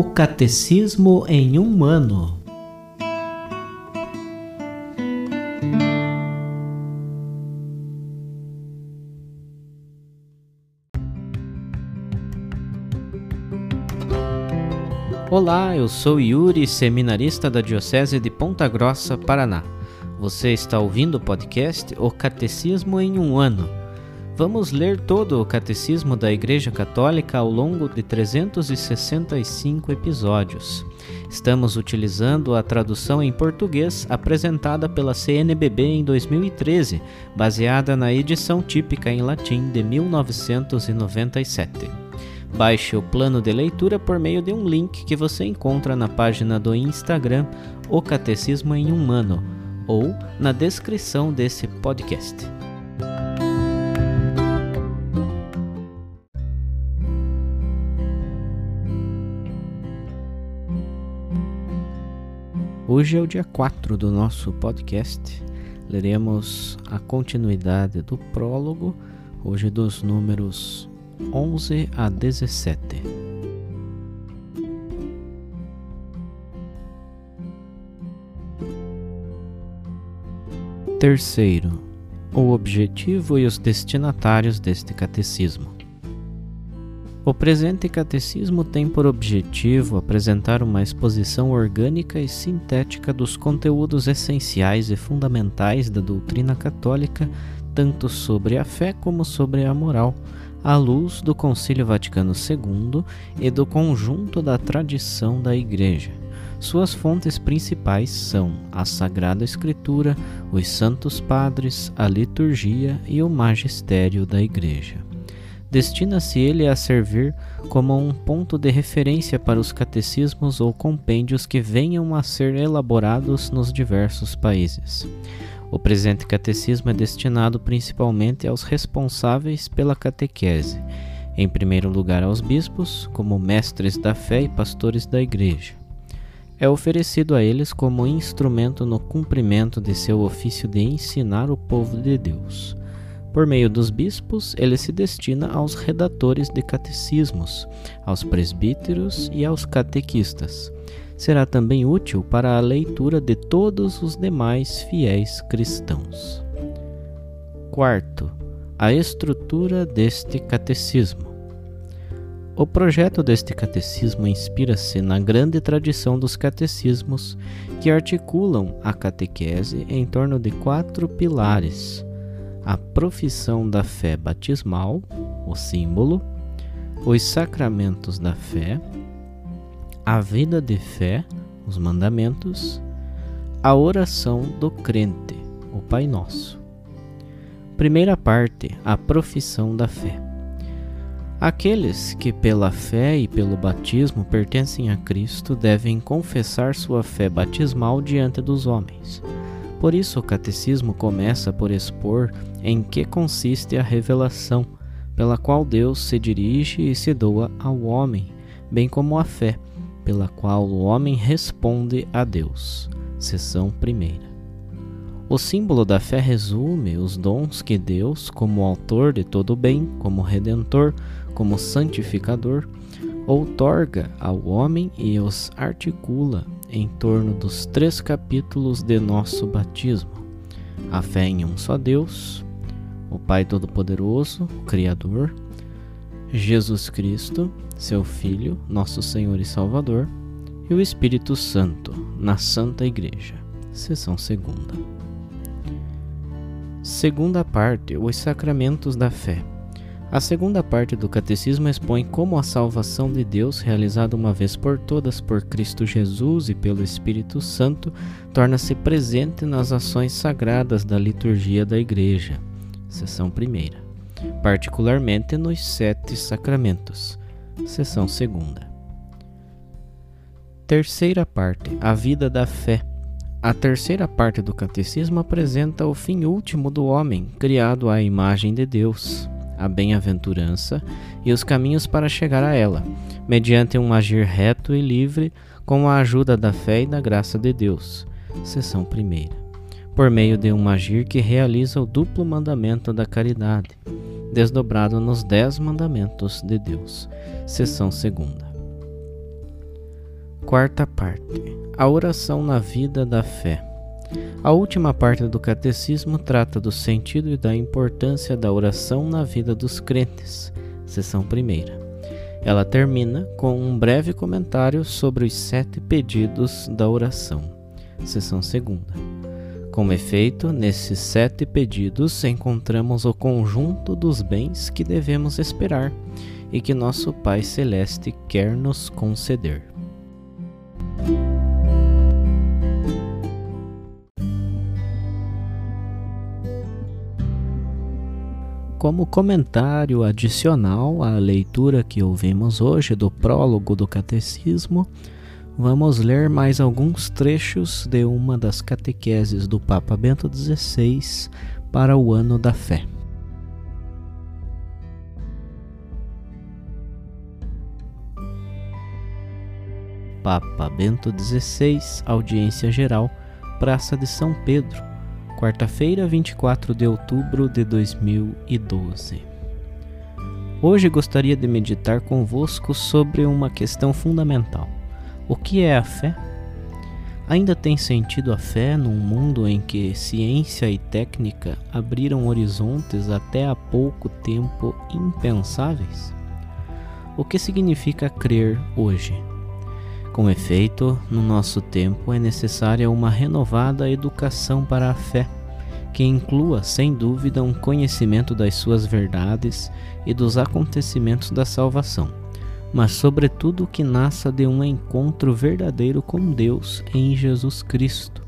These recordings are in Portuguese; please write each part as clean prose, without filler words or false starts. O Catecismo em um ano. Olá, eu sou Yuri, seminarista da Diocese de Ponta Grossa, Paraná. Você está ouvindo o podcast O Catecismo em um ano. Vamos ler todo o Catecismo da Igreja Católica ao longo de 365 episódios. Estamos utilizando a tradução em português apresentada pela CNBB em 2013, baseada na edição típica em latim de 1997. Baixe o plano de leitura por meio de um link que você encontra na página do Instagram O Catecismo em um Ano ou na descrição desse podcast. Hoje é o dia 4 do nosso podcast. Leremos a continuidade do prólogo, hoje dos números 11 a 17. Terceiro, o objetivo e os destinatários deste catecismo. O presente catecismo tem por objetivo apresentar uma exposição orgânica e sintética dos conteúdos essenciais e fundamentais da doutrina católica, tanto sobre a fé como sobre a moral, à luz do Concílio Vaticano II e do conjunto da tradição da Igreja. Suas fontes principais são a Sagrada Escritura, os Santos Padres, a Liturgia e o Magistério da Igreja. Destina-se ele a servir como um ponto de referência para os catecismos ou compêndios que venham a ser elaborados nos diversos países. O presente catecismo é destinado principalmente aos responsáveis pela catequese, em primeiro lugar aos bispos, como mestres da fé e pastores da Igreja. É oferecido a eles como instrumento no cumprimento de seu ofício de ensinar o povo de Deus. Por meio dos bispos, ele se destina aos redatores de catecismos, aos presbíteros e aos catequistas. Será também útil para a leitura de todos os demais fiéis cristãos. Quarto, a estrutura deste catecismo. O projeto deste catecismo inspira-se na grande tradição dos catecismos, que articulam a catequese em torno de quatro pilares: a profissão da fé batismal, o símbolo, os sacramentos da fé, a vida de fé, os mandamentos, a oração do crente, o Pai Nosso. Primeira parte, a profissão da fé. Aqueles que pela fé e pelo batismo pertencem a Cristo devem confessar sua fé batismal diante dos homens. Por isso o catecismo começa por expor em que consiste a revelação, pela qual Deus se dirige e se doa ao homem, bem como a fé, pela qual o homem responde a Deus. Seção 1. O símbolo da fé resume os dons que Deus, como autor de todo o bem, como redentor, como santificador, outorga ao homem e os articula em torno dos 3 capítulos de nosso batismo: a fé em um só Deus, o Pai Todo-Poderoso, Criador, Jesus Cristo, seu Filho, nosso Senhor e Salvador, e o Espírito Santo, na Santa Igreja. Seção 2. Segunda parte, os sacramentos da fé. A segunda parte do catecismo expõe como a salvação de Deus, realizada uma vez por todas por Cristo Jesus e pelo Espírito Santo, torna-se presente nas ações sagradas da liturgia da Igreja. Seção 1. Particularmente nos 7 sacramentos. Seção 2. Terceira parte, a vida da fé. A terceira parte do catecismo apresenta o fim último do homem, criado à imagem de Deus, a bem-aventurança e os caminhos para chegar a ela, mediante um agir reto e livre com a ajuda da fé e da graça de Deus. Seção 1. Por meio de um agir que realiza o duplo mandamento da caridade, desdobrado nos 10 mandamentos de Deus. Seção 2. Quarta parte: a oração na vida da fé. A última parte do Catecismo trata do sentido e da importância da oração na vida dos crentes, seção primeira. Ela termina com um breve comentário sobre os 7 pedidos da oração, seção segunda. Com efeito, nesses 7 pedidos encontramos o conjunto dos bens que devemos esperar e que nosso Pai Celeste quer nos conceder. Como comentário adicional à leitura que ouvimos hoje do prólogo do Catecismo, vamos ler mais alguns trechos de uma das catequeses do Papa Bento XVI para o Ano da Fé. Papa Bento XVI, Audiência Geral, Praça de São Pedro, quarta-feira, 24 de outubro de 2012. Hoje gostaria de meditar convosco sobre uma questão fundamental. O que é a fé? Ainda tem sentido a fé num mundo em que ciência e técnica abriram horizontes até há pouco tempo impensáveis? O que significa crer hoje? Com efeito, no nosso tempo é necessária uma renovada educação para a fé, que inclua, sem dúvida, um conhecimento das suas verdades e dos acontecimentos da salvação, mas sobretudo que nasça de um encontro verdadeiro com Deus em Jesus Cristo,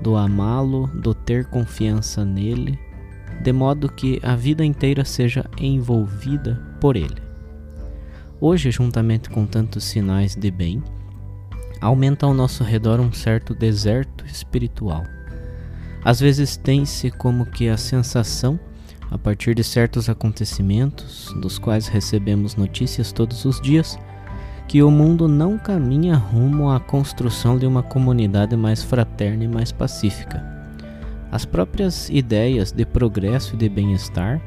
do amá-lo, do ter confiança nele, de modo que a vida inteira seja envolvida por ele. Hoje, juntamente com tantos sinais de bem, aumenta ao nosso redor um certo deserto espiritual. Às vezes tem-se como que a sensação, a partir de certos acontecimentos, dos quais recebemos notícias todos os dias, que o mundo não caminha rumo à construção de uma comunidade mais fraterna e mais pacífica. As próprias ideias de progresso e de bem-estar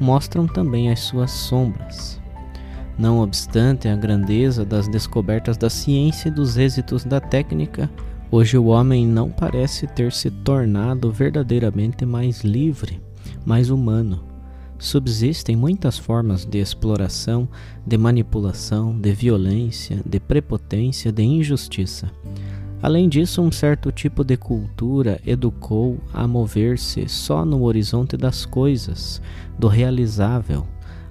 mostram também as suas sombras. Não obstante a grandeza das descobertas da ciência e dos êxitos da técnica, hoje o homem não parece ter se tornado verdadeiramente mais livre, mais humano. Subsistem muitas formas de exploração, de manipulação, de violência, de prepotência, de injustiça. Além disso, um certo tipo de cultura educou a mover-se só no horizonte das coisas, do realizável,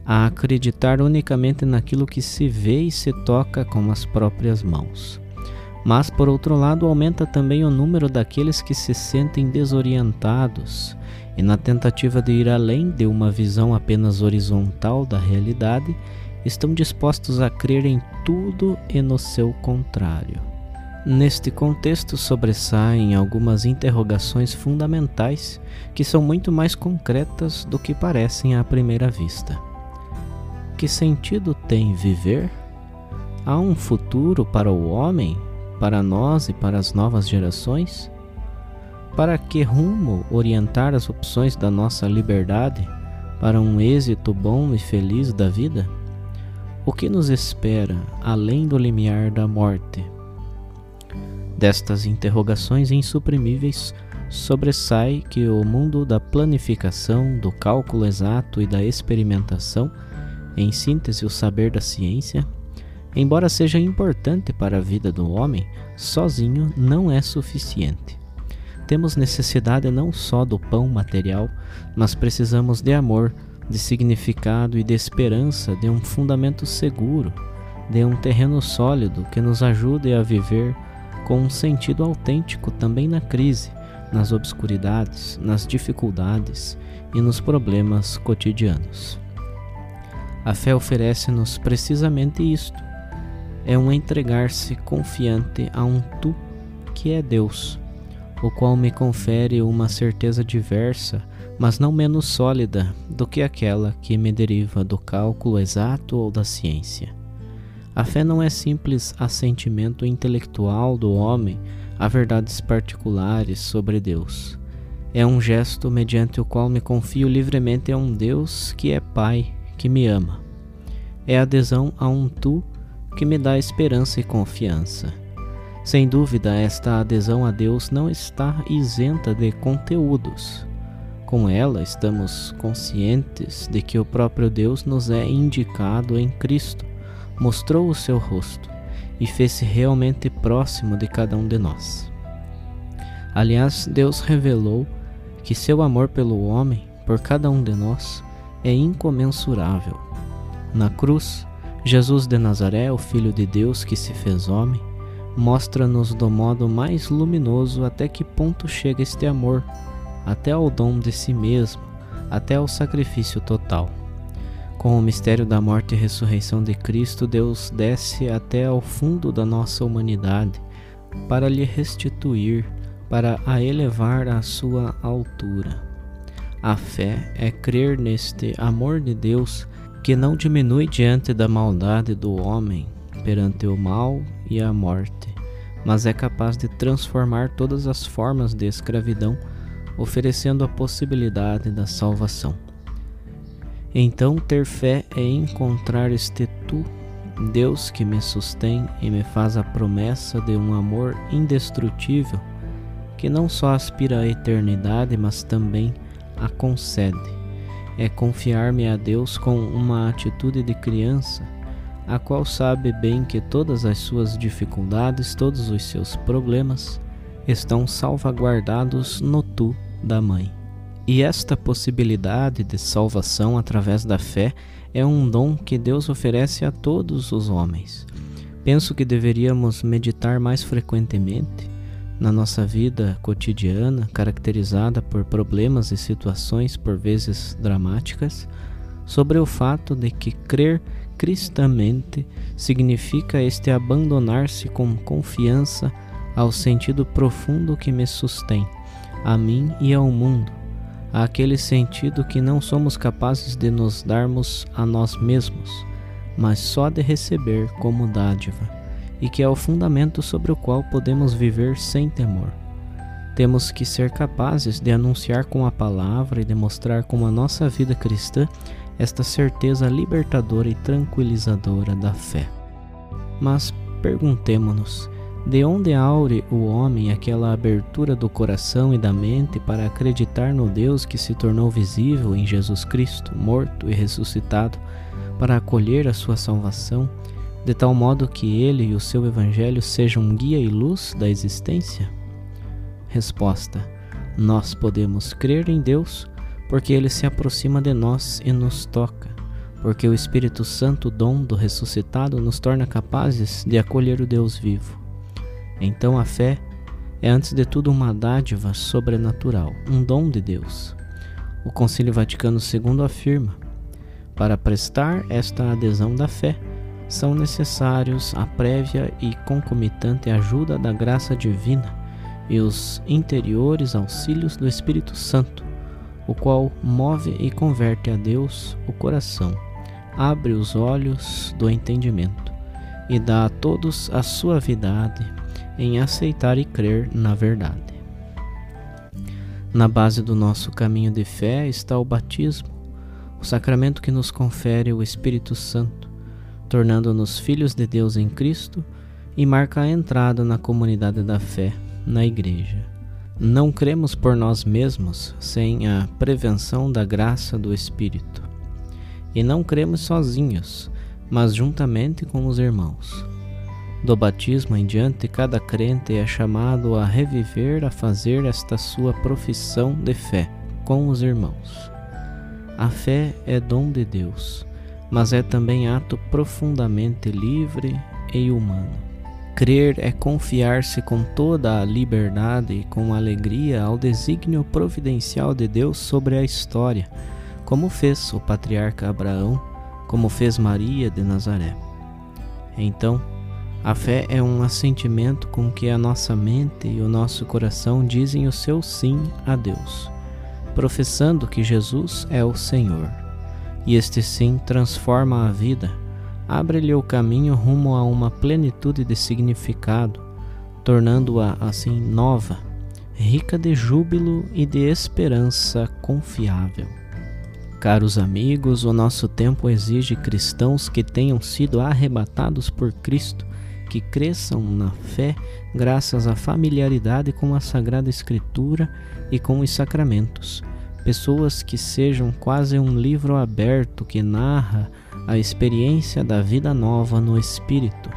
a acreditar unicamente naquilo que se vê e se toca com as próprias mãos. Mas, por outro lado, aumenta também o número daqueles que se sentem desorientados e, na tentativa de ir além de uma visão apenas horizontal da realidade, estão dispostos a crer em tudo e no seu contrário. Neste contexto sobressaem algumas interrogações fundamentais que são muito mais concretas do que parecem à primeira vista. Que sentido tem viver? Há um futuro para o homem, para nós e para as novas gerações? Para que rumo orientar as opções da nossa liberdade para um êxito bom e feliz da vida? O que nos espera além do limiar da morte? Destas interrogações insuprimíveis, sobressai que o mundo da planificação, do cálculo exato e da experimentação, em síntese, o saber da ciência, embora seja importante para a vida do homem, sozinho não é suficiente. Temos necessidade não só do pão material, mas precisamos de amor, de significado e de esperança, de um fundamento seguro, de um terreno sólido que nos ajude a viver com um sentido autêntico também na crise, nas obscuridades, nas dificuldades e nos problemas cotidianos. A fé oferece-nos precisamente isto, é um entregar-se confiante a um Tu que é Deus, o qual me confere uma certeza diversa, mas não menos sólida do que aquela que me deriva do cálculo exato ou da ciência. A fé não é simples assentimento intelectual do homem a verdades particulares sobre Deus. É um gesto mediante o qual me confio livremente a um Deus que é Pai, que me ama. É adesão a um Tu que me dá esperança e confiança, Sem dúvida, esta adesão a Deus não está isenta de conteúdos. Com ela, estamos conscientes de que o próprio Deus nos é indicado em Cristo, mostrou o seu rosto e fez-se realmente próximo de cada um de nós. Aliás, Deus revelou que seu amor pelo homem, por cada um de nós, é incomensurável. Na cruz, Jesus de Nazaré, o Filho de Deus que se fez homem, mostra-nos do modo mais luminoso até que ponto chega este amor, até ao dom de si mesmo, até ao sacrifício total. Com o mistério da morte e ressurreição de Cristo, Deus desce até ao fundo da nossa humanidade para lhe restituir, para a elevar à sua altura. A fé é crer neste amor de Deus que não diminui diante da maldade do homem, perante o mal e a morte, mas é capaz de transformar todas as formas de escravidão, oferecendo a possibilidade da salvação. Então, ter fé é encontrar este Tu, Deus que me sustém e me faz a promessa de um amor indestrutível, que não só aspira à eternidade, mas também a concede. É confiar-me a Deus com uma atitude de criança, a qual sabe bem que todas as suas dificuldades, todos os seus problemas, estão salvaguardados no Tu da Mãe. E esta possibilidade de salvação através da fé é um dom que Deus oferece a todos os homens. Penso que deveríamos meditar mais frequentemente na nossa vida cotidiana, caracterizada por problemas e situações por vezes dramáticas, sobre o fato de que crer cristamente significa este abandonar-se com confiança ao sentido profundo que me sustém, a mim e ao mundo, àquele sentido que não somos capazes de nos darmos a nós mesmos, mas só de receber como dádiva, e que é o fundamento sobre o qual podemos viver sem temor. Temos que ser capazes de anunciar com a palavra e demonstrar com a nossa vida cristã esta certeza libertadora e tranquilizadora da fé. Mas perguntemo-nos, de onde aure o homem aquela abertura do coração e da mente para acreditar no Deus que se tornou visível em Jesus Cristo, morto e ressuscitado, para acolher a sua salvação, de tal modo que ele e o seu evangelho sejam guia e luz da existência? Resposta: nós podemos crer em Deus porque ele se aproxima de nós e nos toca, porque o Espírito Santo, dom do ressuscitado, nos torna capazes de acolher o Deus vivo. Então a fé é antes de tudo uma dádiva sobrenatural, um dom de Deus. O Concílio Vaticano II afirma: para prestar esta adesão da fé, são necessários a prévia e concomitante ajuda da graça divina e os interiores auxílios do Espírito Santo, o qual move e converte a Deus o coração, abre os olhos do entendimento e dá a todos a suavidade em aceitar e crer na verdade. Na base do nosso caminho de fé está o batismo, o sacramento que nos confere o Espírito Santo, tornando-nos filhos de Deus em Cristo e marca a entrada na comunidade da fé, na Igreja. Não cremos por nós mesmos sem a prevenção da graça do Espírito. E não cremos sozinhos, mas juntamente com os irmãos. Do batismo em diante, cada crente é chamado a reviver, a fazer esta sua profissão de fé com os irmãos. A fé é dom de Deus, mas é também ato profundamente livre e humano. Crer é confiar-se com toda a liberdade e com alegria ao desígnio providencial de Deus sobre a história, como fez o patriarca Abraão, como fez Maria de Nazaré. Então, a fé é um assentimento com que a nossa mente e o nosso coração dizem o seu sim a Deus, professando que Jesus é o Senhor. E este sim transforma a vida, abre-lhe o caminho rumo a uma plenitude de significado, tornando-a assim nova, rica de júbilo e de esperança confiável. Caros amigos, o nosso tempo exige cristãos que tenham sido arrebatados por Cristo, que cresçam na fé graças à familiaridade com a Sagrada Escritura e com os sacramentos. Pessoas que sejam quase um livro aberto que narra a experiência da vida nova no Espírito,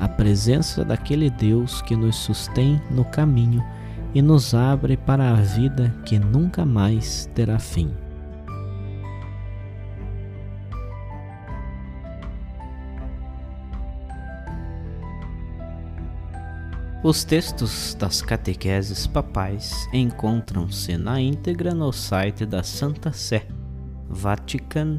a presença daquele Deus que nos sustém no caminho e nos abre para a vida que nunca mais terá fim. Os textos das catequeses papais encontram-se na íntegra no site da Santa Sé, vatican.va.